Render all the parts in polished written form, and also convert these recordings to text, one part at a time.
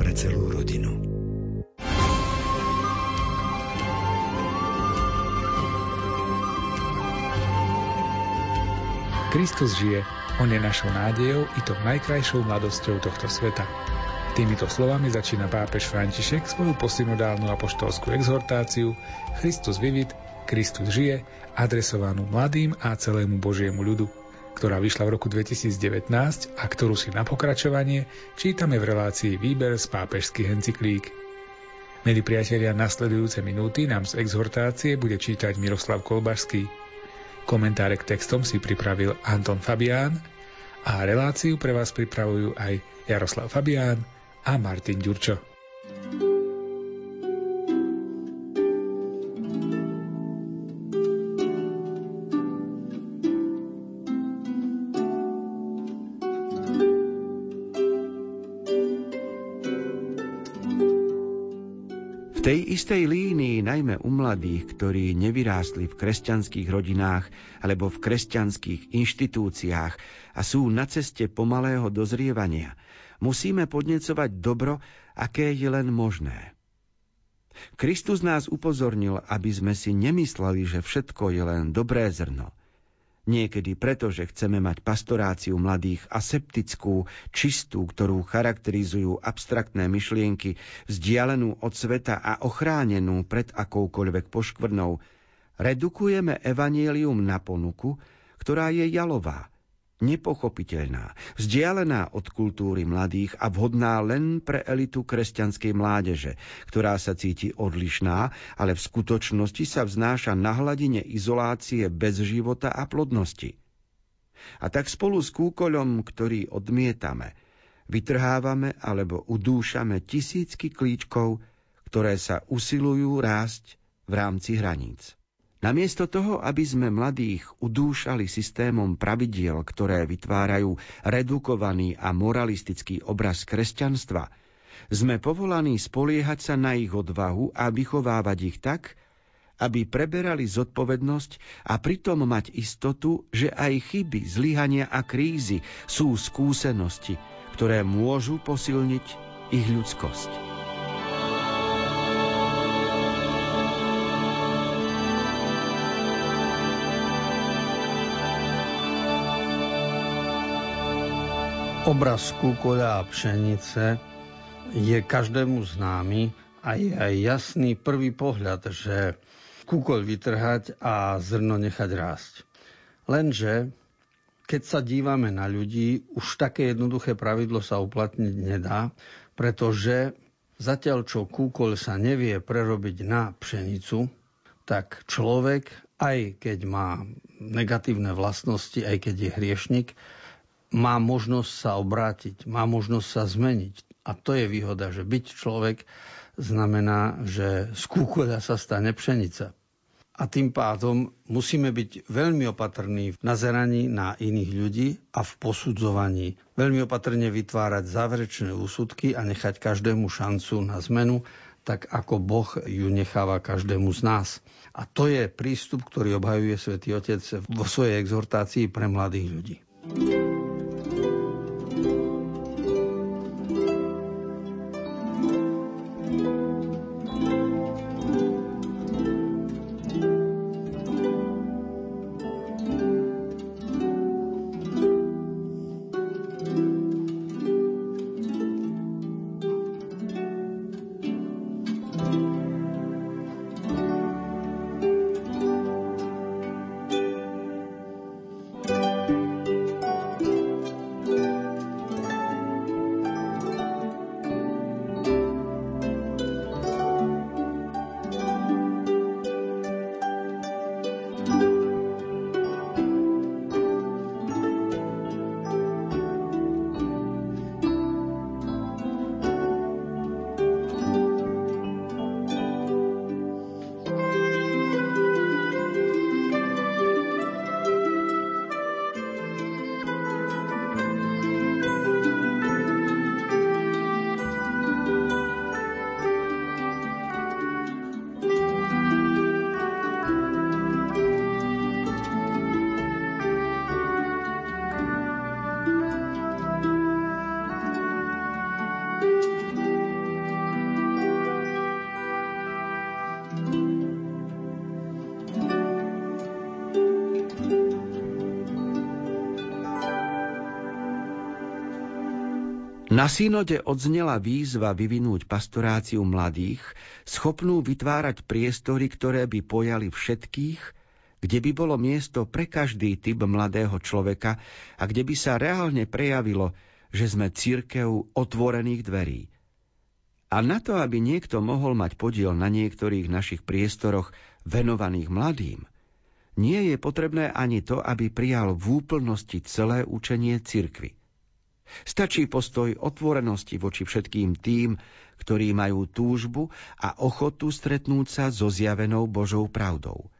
pre celú rodinu. Kristus žije, on je našou nádejou i tou najkrajšou mladosťou tohto sveta. Týmito slovami začína pápež František svoju posynodálnu apoštolskú exhortáciu Christus vivit, Kristus žije, adresovanú mladým a celému Božiemu ľudu, ktorá vyšla v roku 2019 a ktorú si na pokračovanie čítame v relácii Výber z pápežských encyklík. Milí priatelia, nasledujúce minúty nám z exhortácie bude čítať Miroslav Kolbašský. Komentáre k textom si pripravil Anton Fabián a reláciu pre vás pripravujú aj Jaroslav Fabián a Martin Ďurčo. V tej istej línii, najmä u mladých, ktorí nevyrástli v kresťanských rodinách alebo v kresťanských inštitúciách a sú na ceste pomalého dozrievania, musíme podnecovať dobro, aké je len možné. Kristus nás upozornil, aby sme si nemysleli, že všetko je len dobré zrno. Niekedy preto, že chceme mať pastoráciu mladých aseptickú, čistú, ktorú charakterizujú abstraktné myšlienky, vzdialenú od sveta a ochránenú pred akoukoľvek poškvrnou, redukujeme evanjelium na ponuku, ktorá je jalová, nepochopiteľná, vzdialená od kultúry mladých a vhodná len pre elitu kresťanskej mládeže, ktorá sa cíti odlišná, ale v skutočnosti sa vznáša na hladine izolácie bez života a plodnosti. A tak spolu s kúkoľom, ktorý odmietame, vytrhávame alebo udúšame tisícky klíčkov, ktoré sa usilujú rásť v rámci hraníc. Namiesto toho, aby sme mladých udúšali systémom pravidiel, ktoré vytvárajú redukovaný a moralistický obraz kresťanstva, sme povolaní spoliehať sa na ich odvahu a vychovávať ich tak, aby preberali zodpovednosť a pritom mať istotu, že aj chyby, zlyhania a krízy sú skúsenosti, ktoré môžu posilniť ich ľudskosť. Obraz kúkoľa a pšenice je každému známy a je aj jasný prvý pohľad, že kúkoľ vytrhať a zrno nechať rásť. Lenže, keď sa dívame na ľudí, už také jednoduché pravidlo sa uplatniť nedá, pretože zatiaľ, čo kúkoľ sa nevie prerobiť na pšenicu, tak človek, aj keď má negatívne vlastnosti, aj keď je hriešnik, má možnosť sa obrátiť, má možnosť sa zmeniť. A to je výhoda, že byť človek znamená, že z kúkoľa sa stane pšenica. A tým pádom musíme byť veľmi opatrní v nazeraní na iných ľudí a v posudzovaní. Veľmi opatrne vytvárať záverečné úsudky a nechať každému šancu na zmenu, tak ako Boh ju necháva každému z nás. A to je prístup, ktorý obhajuje Svätý Otec vo svojej exhortácii pre mladých ľudí. Na synode odznela výzva vyvinúť pastoráciu mladých, schopnú vytvárať priestory, ktoré by pojali všetkých, kde by bolo miesto pre každý typ mladého človeka a kde by sa reálne prejavilo, že sme cirkev otvorených dverí. A na to, aby niekto mohol mať podiel na niektorých našich priestoroch venovaných mladým, nie je potrebné ani to, aby prijal v úplnosti celé učenie cirkvi. Stačí postoj otvorenosti voči všetkým tým, ktorí majú túžbu a ochotu stretnúť sa so zjavenou Božou pravdou.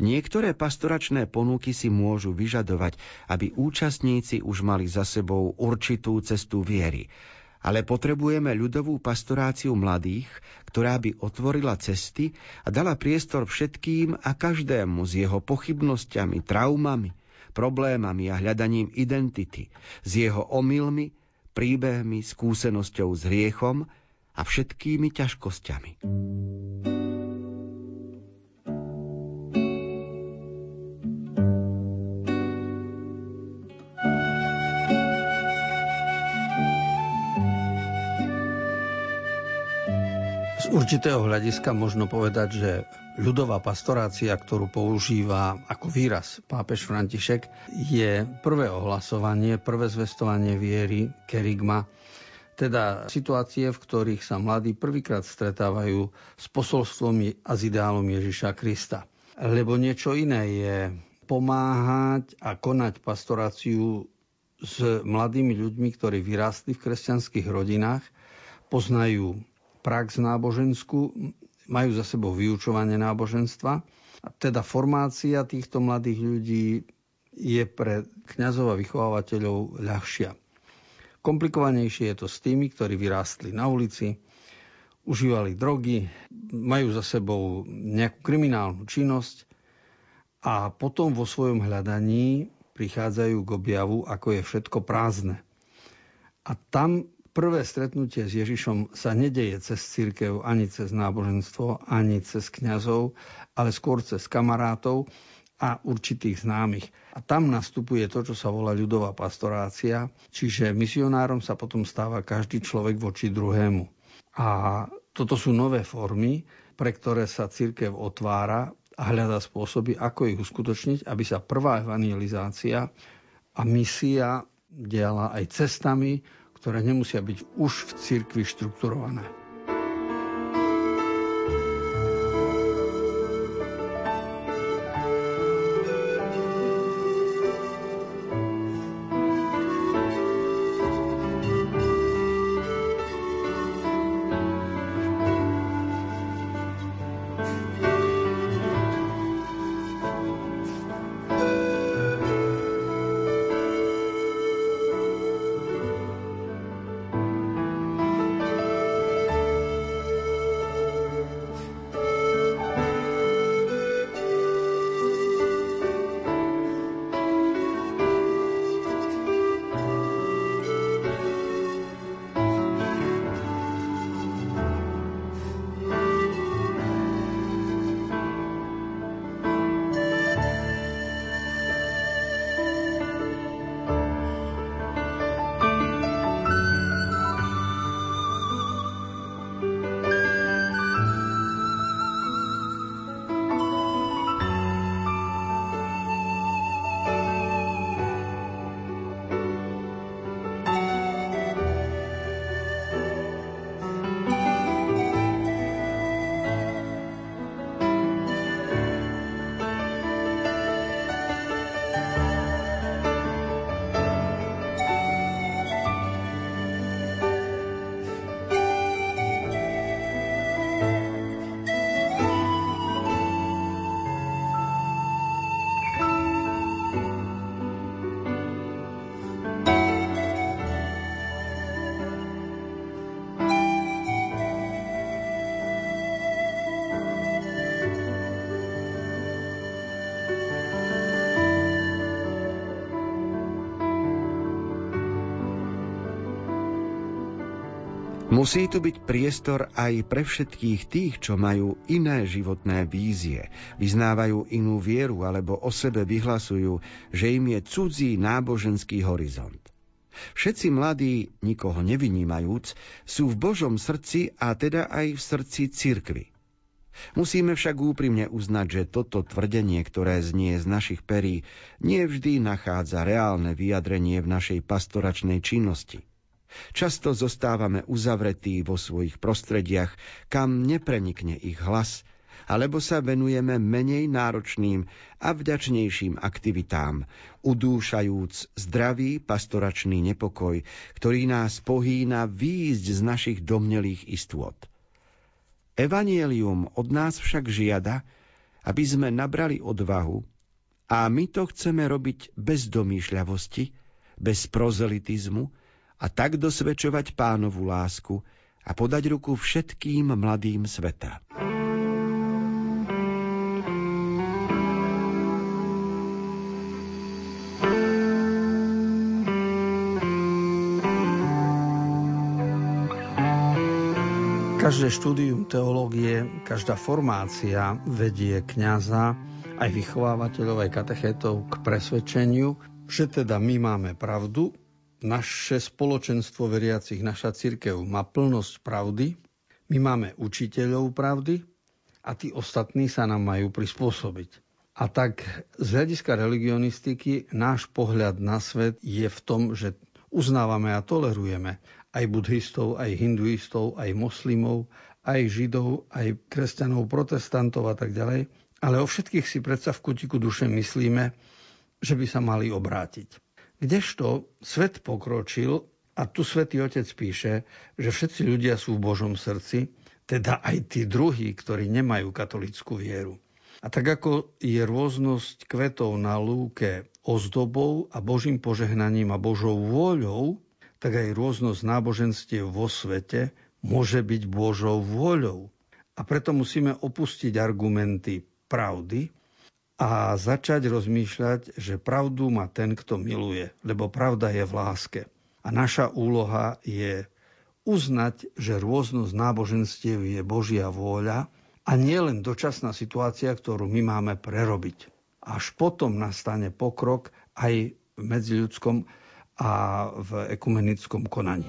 Niektoré pastoračné ponuky si môžu vyžadovať, aby účastníci už mali za sebou určitú cestu viery, ale potrebujeme ľudovú pastoráciu mladých, ktorá by otvorila cesty a dala priestor všetkým a každému s jeho pochybnosťami, traumami, problémami a hľadaním identity, s jeho omylmi, príbehmi, skúsenosťou s hriechom a všetkými ťažkosťami. Z určitého hľadiska možno povedať, že ľudová pastorácia, ktorú používa ako výraz pápež František, je prvé ohlasovanie, prvé zvestovanie viery, kerygma, teda situácie, v ktorých sa mladí prvýkrát stretávajú s posolstvom a s ideálom Ježiša Krista. Lebo niečo iné je pomáhať a konať pastoráciu s mladými ľuďmi, ktorí vyrástli v kresťanských rodinách, poznajú prax náboženskú, majú za sebou vyučovanie náboženstva. A teda formácia týchto mladých ľudí je pre kňazov a vychovávateľov ľahšia. Komplikovanejšie je to s tými, ktorí vyrástli na ulici, užívali drogy, majú za sebou nejakú kriminálnu činnosť a potom vo svojom hľadaní prichádzajú k objavu, ako je všetko prázdne. A tam prvé stretnutie s Ježišom sa nedeje cez cirkev, ani cez náboženstvo, ani cez kňazov, ale skôr cez kamarátov a určitých známych. A tam nastupuje to, čo sa volá ľudová pastorácia, čiže misionárom sa potom stáva každý človek voči druhému. A toto sú nové formy, pre ktoré sa cirkev otvára a hľadá spôsoby, ako ich uskutočniť, aby sa prvá evangelizácia a misia diala aj cestami, ktoré nemusia byť už v cirkvi štrukturované. Musí tu byť priestor aj pre všetkých tých, čo majú iné životné vízie, vyznávajú inú vieru alebo o sebe vyhlasujú, že im je cudzí náboženský horizont. Všetci mladí, nikoho nevynímajúc, sú v Božom srdci a teda aj v srdci cirkvi. Musíme však úprimne uznať, že toto tvrdenie, ktoré znie z našich perí, nevždy nachádza reálne vyjadrenie v našej pastoračnej činnosti. Často zostávame uzavretí vo svojich prostrediach, kam neprenikne ich hlas, alebo sa venujeme menej náročným a vďačnejším aktivitám, udúšajúc zdravý pastoračný nepokoj, ktorý nás pohýna výjsť z našich domnelých istôt. Evangelium od nás však žiada, aby sme nabrali odvahu, a my to chceme robiť bez domýšľavosti, bez prozelitizmu a tak dosvedčovať Pánovu lásku a podať ruku všetkým mladým sveta. Každé štúdium teológie, každá formácia vedie kňaza, aj vychovávateľov, aj katechétov k presvedčeniu, že teda my máme pravdu, naše spoločenstvo veriacich, naša cirkev má plnosť pravdy, my máme učiteľov pravdy a tí ostatní sa nám majú prispôsobiť. A tak z hľadiska religionistiky náš pohľad na svet je v tom, že uznávame a tolerujeme aj buddhistov, aj hinduistov, aj moslimov, aj židov, aj kresťanov, protestantov a tak ďalej. Ale o všetkých si predsa v kutiku duše myslíme, že by sa mali obrátiť. Kdežto svet pokročil a tu svätý Otec píše, že všetci ľudia sú v Božom srdci, teda aj tí druhí, ktorí nemajú katolícku vieru. A tak ako je rôznosť kvetov na lúke ozdobou a Božím požehnaním a Božou vôľou, tak aj rôznosť náboženstiev vo svete môže byť Božou vôľou. A preto musíme opustiť argumenty pravdy a začať rozmýšľať, že pravdu má ten, kto miluje, lebo pravda je v láske. A naša úloha je uznať, že rôznosť náboženstiev je Božia vôľa a nie len dočasná situácia, ktorú my máme prerobiť. Až potom nastane pokrok aj v medziľudskom a v ekumenickom konaní.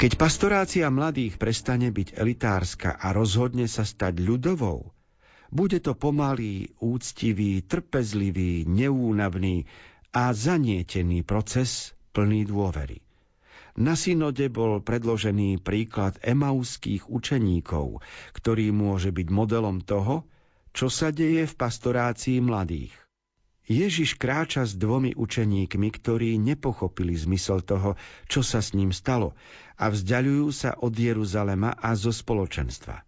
Keď pastorácia mladých prestane byť elitárska a rozhodne sa stať ľudovou, bude to pomalý, úctivý, trpezlivý, neúnavný a zanietený proces plný dôvery. Na synode bol predložený príklad emauzských učeníkov, ktorý môže byť modelom toho, čo sa deje v pastorácii mladých. Ježiš kráča s 2 učeníkmi, ktorí nepochopili zmysel toho, čo sa s ním stalo, a vzdiaľujú sa od Jeruzalema a zo spoločenstva.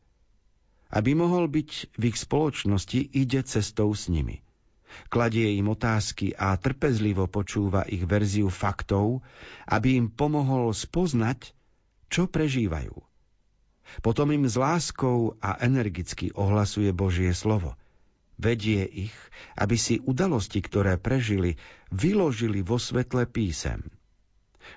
Aby mohol byť v ich spoločnosti, ide cestou s nimi. Kladie im otázky a trpezlivo počúva ich verziu faktov, aby im pomohol spoznať, čo prežívajú. Potom im s láskou a energicky ohlasuje Božie slovo. Vedie ich, aby si udalosti, ktoré prežili, vyložili vo svetle písem.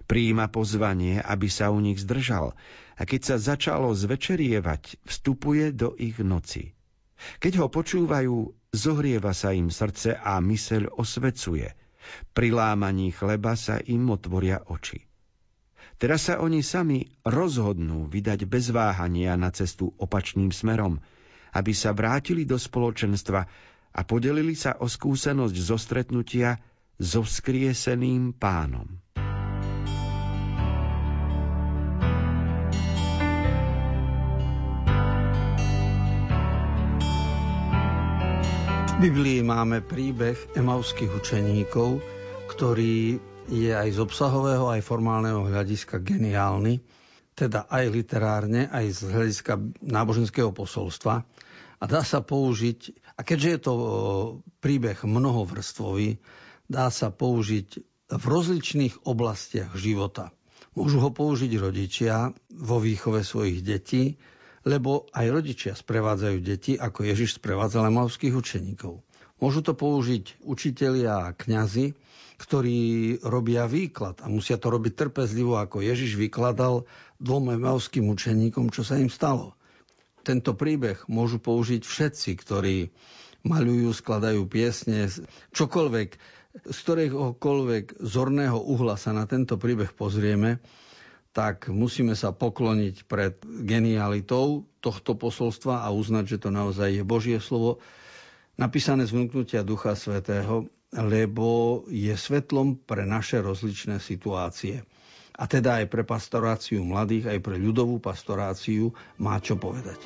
Prijíma pozvanie, aby sa u nich zdržal, a keď sa začalo zvečerievať, vstupuje do ich noci. Keď ho počúvajú, zohrieva sa im srdce a myseľ osvecuje. Pri lámaní chleba sa im otvoria oči. Teraz sa oni sami rozhodnú vydať bez váhania na cestu opačným smerom, aby sa vrátili do spoločenstva a podelili sa o skúsenosť zo stretnutia so vzkrieseným Pánom. V Biblii máme príbeh emauských učeníkov, ktorý je aj z obsahového, aj formálneho hľadiska geniálny, teda aj literárne, aj z hľadiska náboženského posolstva. A dá sa použiť, a keďže je to príbeh mnohovrstvový, dá sa použiť v rozličných oblastiach života. Môžu ho použiť rodičia vo výchove svojich detí, lebo aj rodičia sprevádzajú deti, ako Ježiš sprevádzal emauských učeníkov. Môžu to použiť učitelia a kňazi, ktorí robia výklad a musia to robiť trpezlivo, ako Ježiš vykladal 2 emauským učeníkom, čo sa im stalo. Tento príbeh môžu použiť všetci, ktorí maľujú, skladajú piesne, čokoľvek, z ktoréhokoľvek zorného uhla sa na tento príbeh pozrieme, tak musíme sa pokloniť pred genialitou tohto posolstva a uznať, že to naozaj je Božie slovo, napísané z vnúknutia Ducha Svätého, lebo je svetlom pre naše rozličné situácie. A teda aj pre pastoráciu mladých, aj pre ľudovú pastoráciu má čo povedať.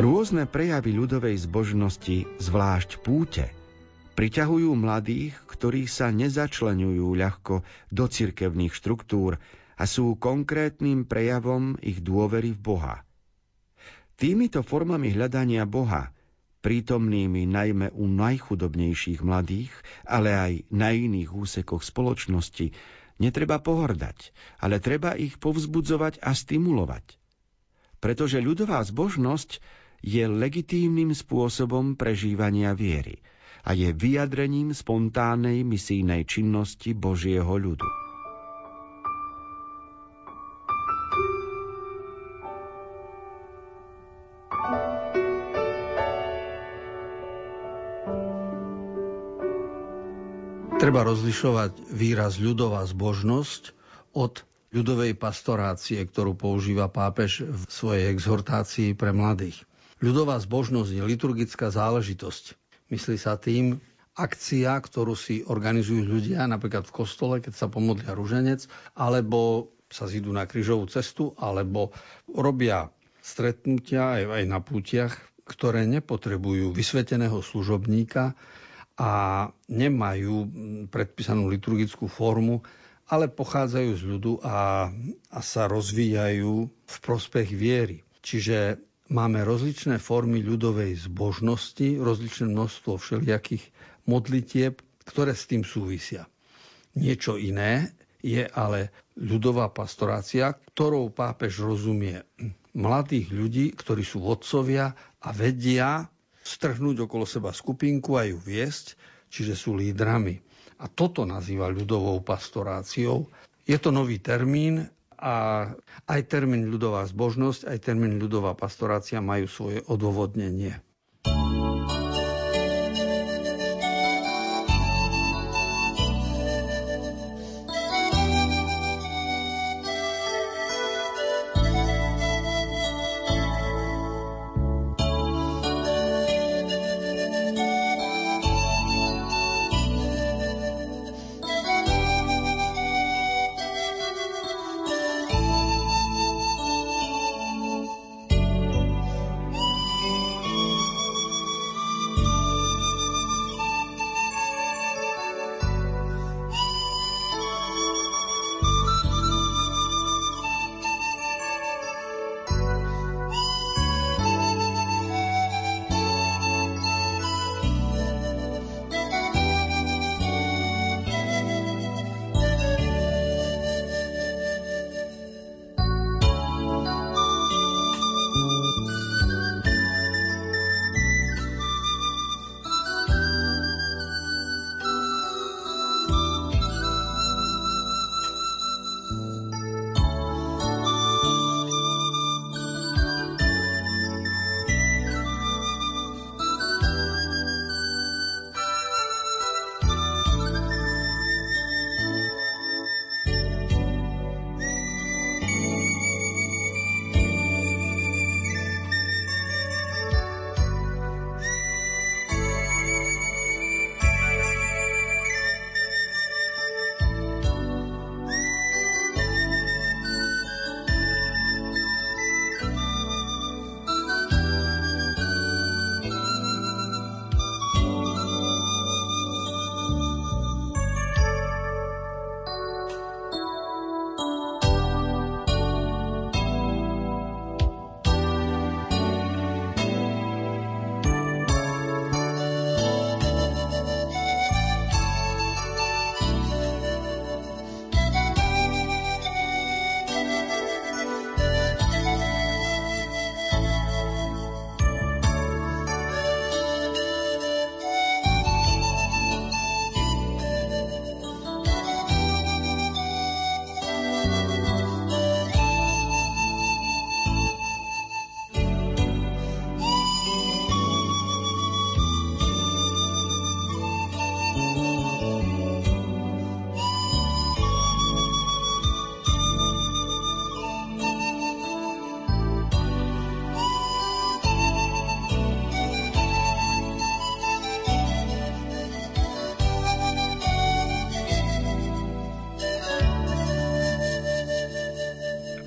Rôzne prejavy ľudovej zbožnosti, zvlášť púte, priťahujú mladých, ktorí sa nezačleňujú ľahko do cirkevných štruktúr a sú konkrétnym prejavom ich dôvery v Boha. Týmito formami hľadania Boha, prítomnými najmä u najchudobnejších mladých, ale aj na iných úsekoch spoločnosti, netreba pohordať, ale treba ich povzbudzovať a stimulovať. Pretože ľudová zbožnosť je legitímnym spôsobom prežívania viery a je vyjadrením spontánnej misijnej činnosti Božieho ľudu. Treba rozlišovať výraz ľudová zbožnosť od ľudovej pastorácie, ktorú používa pápež v svojej exhortácii pre mladých. Ľudová zbožnosť je liturgická záležitosť. Myslí sa tým akcia, ktorú si organizujú ľudia, napríklad v kostole, keď sa pomodlia ruženec, alebo sa zídu na krížovú cestu, alebo robia stretnutia aj na pútiach, ktoré nepotrebujú vysveteného služobníka a nemajú predpísanú liturgickú formu, ale pochádzajú z ľudu a sa rozvíjajú v prospech viery. Čiže máme rozličné formy ľudovej zbožnosti, rozličné množstvo všelijakých modlitieb, ktoré s tým súvisia. Niečo iné je ale ľudová pastorácia, ktorou pápež rozumie mladých ľudí, ktorí sú vodcovia a vedia strhnúť okolo seba skupinku a ju viesť, čiže sú lídrami. A toto nazýva ľudovou pastoráciou. Je to nový termín a aj termín ľudová zbožnosť, aj termín ľudová pastorácia majú svoje odôvodnenie.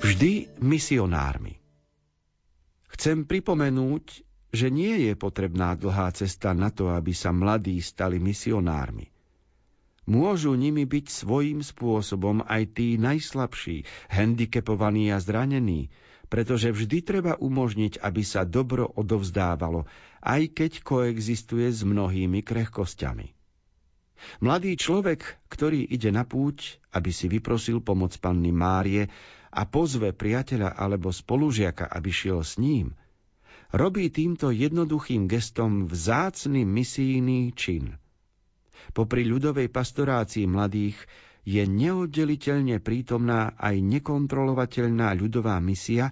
Vždy misionármi. Chcem pripomenúť, že nie je potrebná dlhá cesta na to, aby sa mladí stali misionármi. Môžu nimi byť svojím spôsobom aj tí najslabší, handicapovaní a zranení, pretože vždy treba umožniť, aby sa dobro odovzdávalo, aj keď koexistuje s mnohými krehkosťami. Mladý človek, ktorý ide na púť, aby si vyprosil pomoc Panny Márie, a pozve priateľa alebo spolužiaka, aby šiel s ním, robí týmto jednoduchým gestom vzácny misijný čin. Popri ľudovej pastorácii mladých je neoddeliteľne prítomná aj nekontrolovateľná ľudová misia,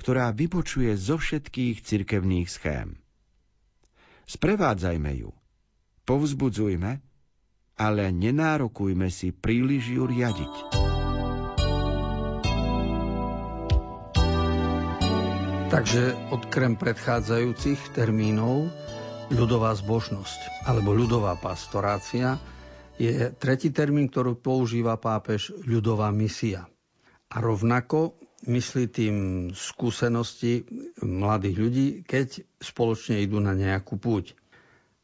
ktorá vybočuje zo všetkých cirkevných schém. Sprevádzajme ju, povzbudzujme, ale nenárokujme si príliš ju riadiť. Takže okrem predchádzajúcich termínov ľudová zbožnosť alebo ľudová pastorácia je tretí termín, ktorý používa pápež, ľudová misia. A rovnako myslí tým skúsenosti mladých ľudí, keď spoločne idú na nejakú púť.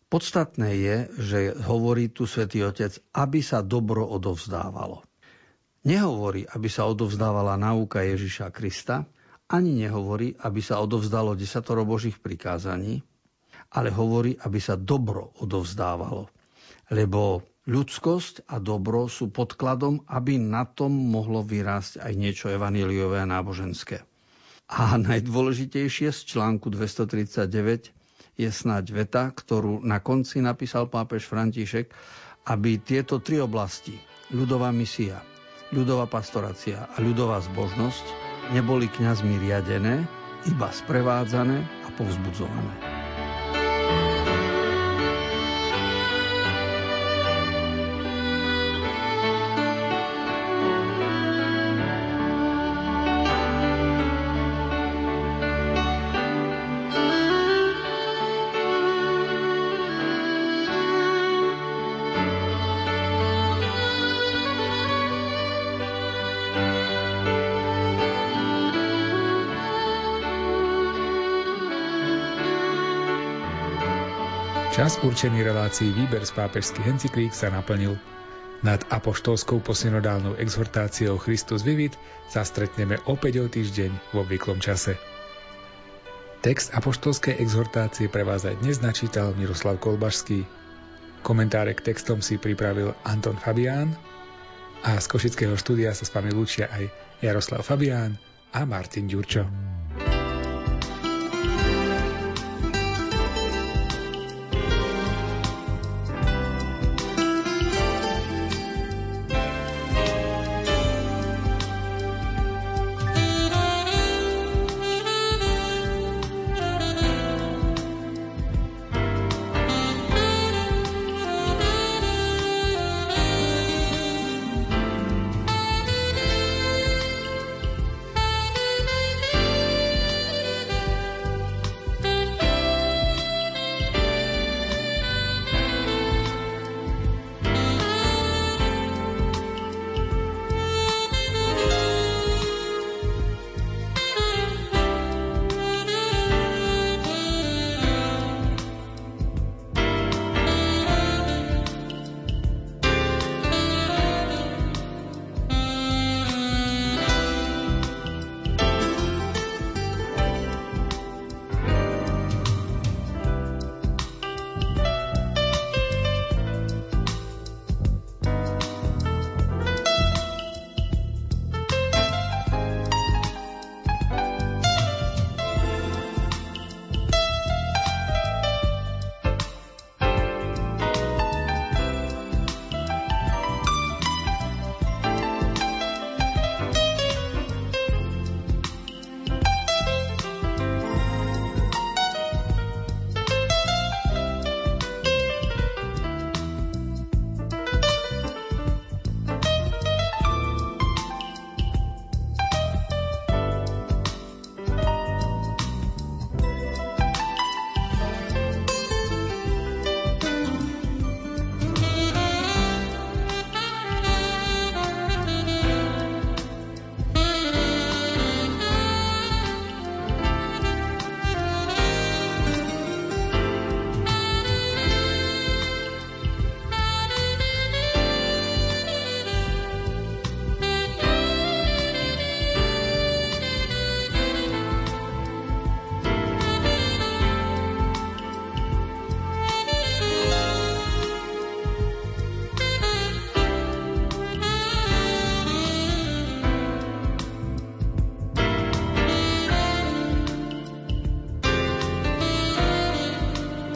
Podstatné je, že hovorí tu Svätý Otec, aby sa dobro odovzdávalo. Nehovorí, aby sa odovzdávala náuka Ježiša Krista, ani nehovorí, aby sa odovzdalo 10 Božích prikázaní, ale hovorí, aby sa dobro odovzdávalo. Lebo ľudskosť a dobro sú podkladom, aby na tom mohlo vyrásť aj niečo evanjeliové a náboženské. A najdôležitejšie z článku 239 je snáď veta, ktorú na konci napísal pápež František, aby tieto tri oblasti, ľudová misia, ľudová pastorácia a ľudová zbožnosť, neboli kňazmi riadené, iba sprevádzané a povzbudzované. Čas určený relácii Výber z pápežských encyklík sa naplnil. Nad apoštolskou posynodálnou exhortáciou Christus vivit sa stretneme opäť o týždeň v obvyklom čase. Text apoštolskej exhortácie pre vás aj dnes načítal Miroslav Kolbašský. Komentáre k textom si pripravil Anton Fabián a z košického štúdia sa s vami lúčia aj Jaroslav Fabián a Martin Ďurčo.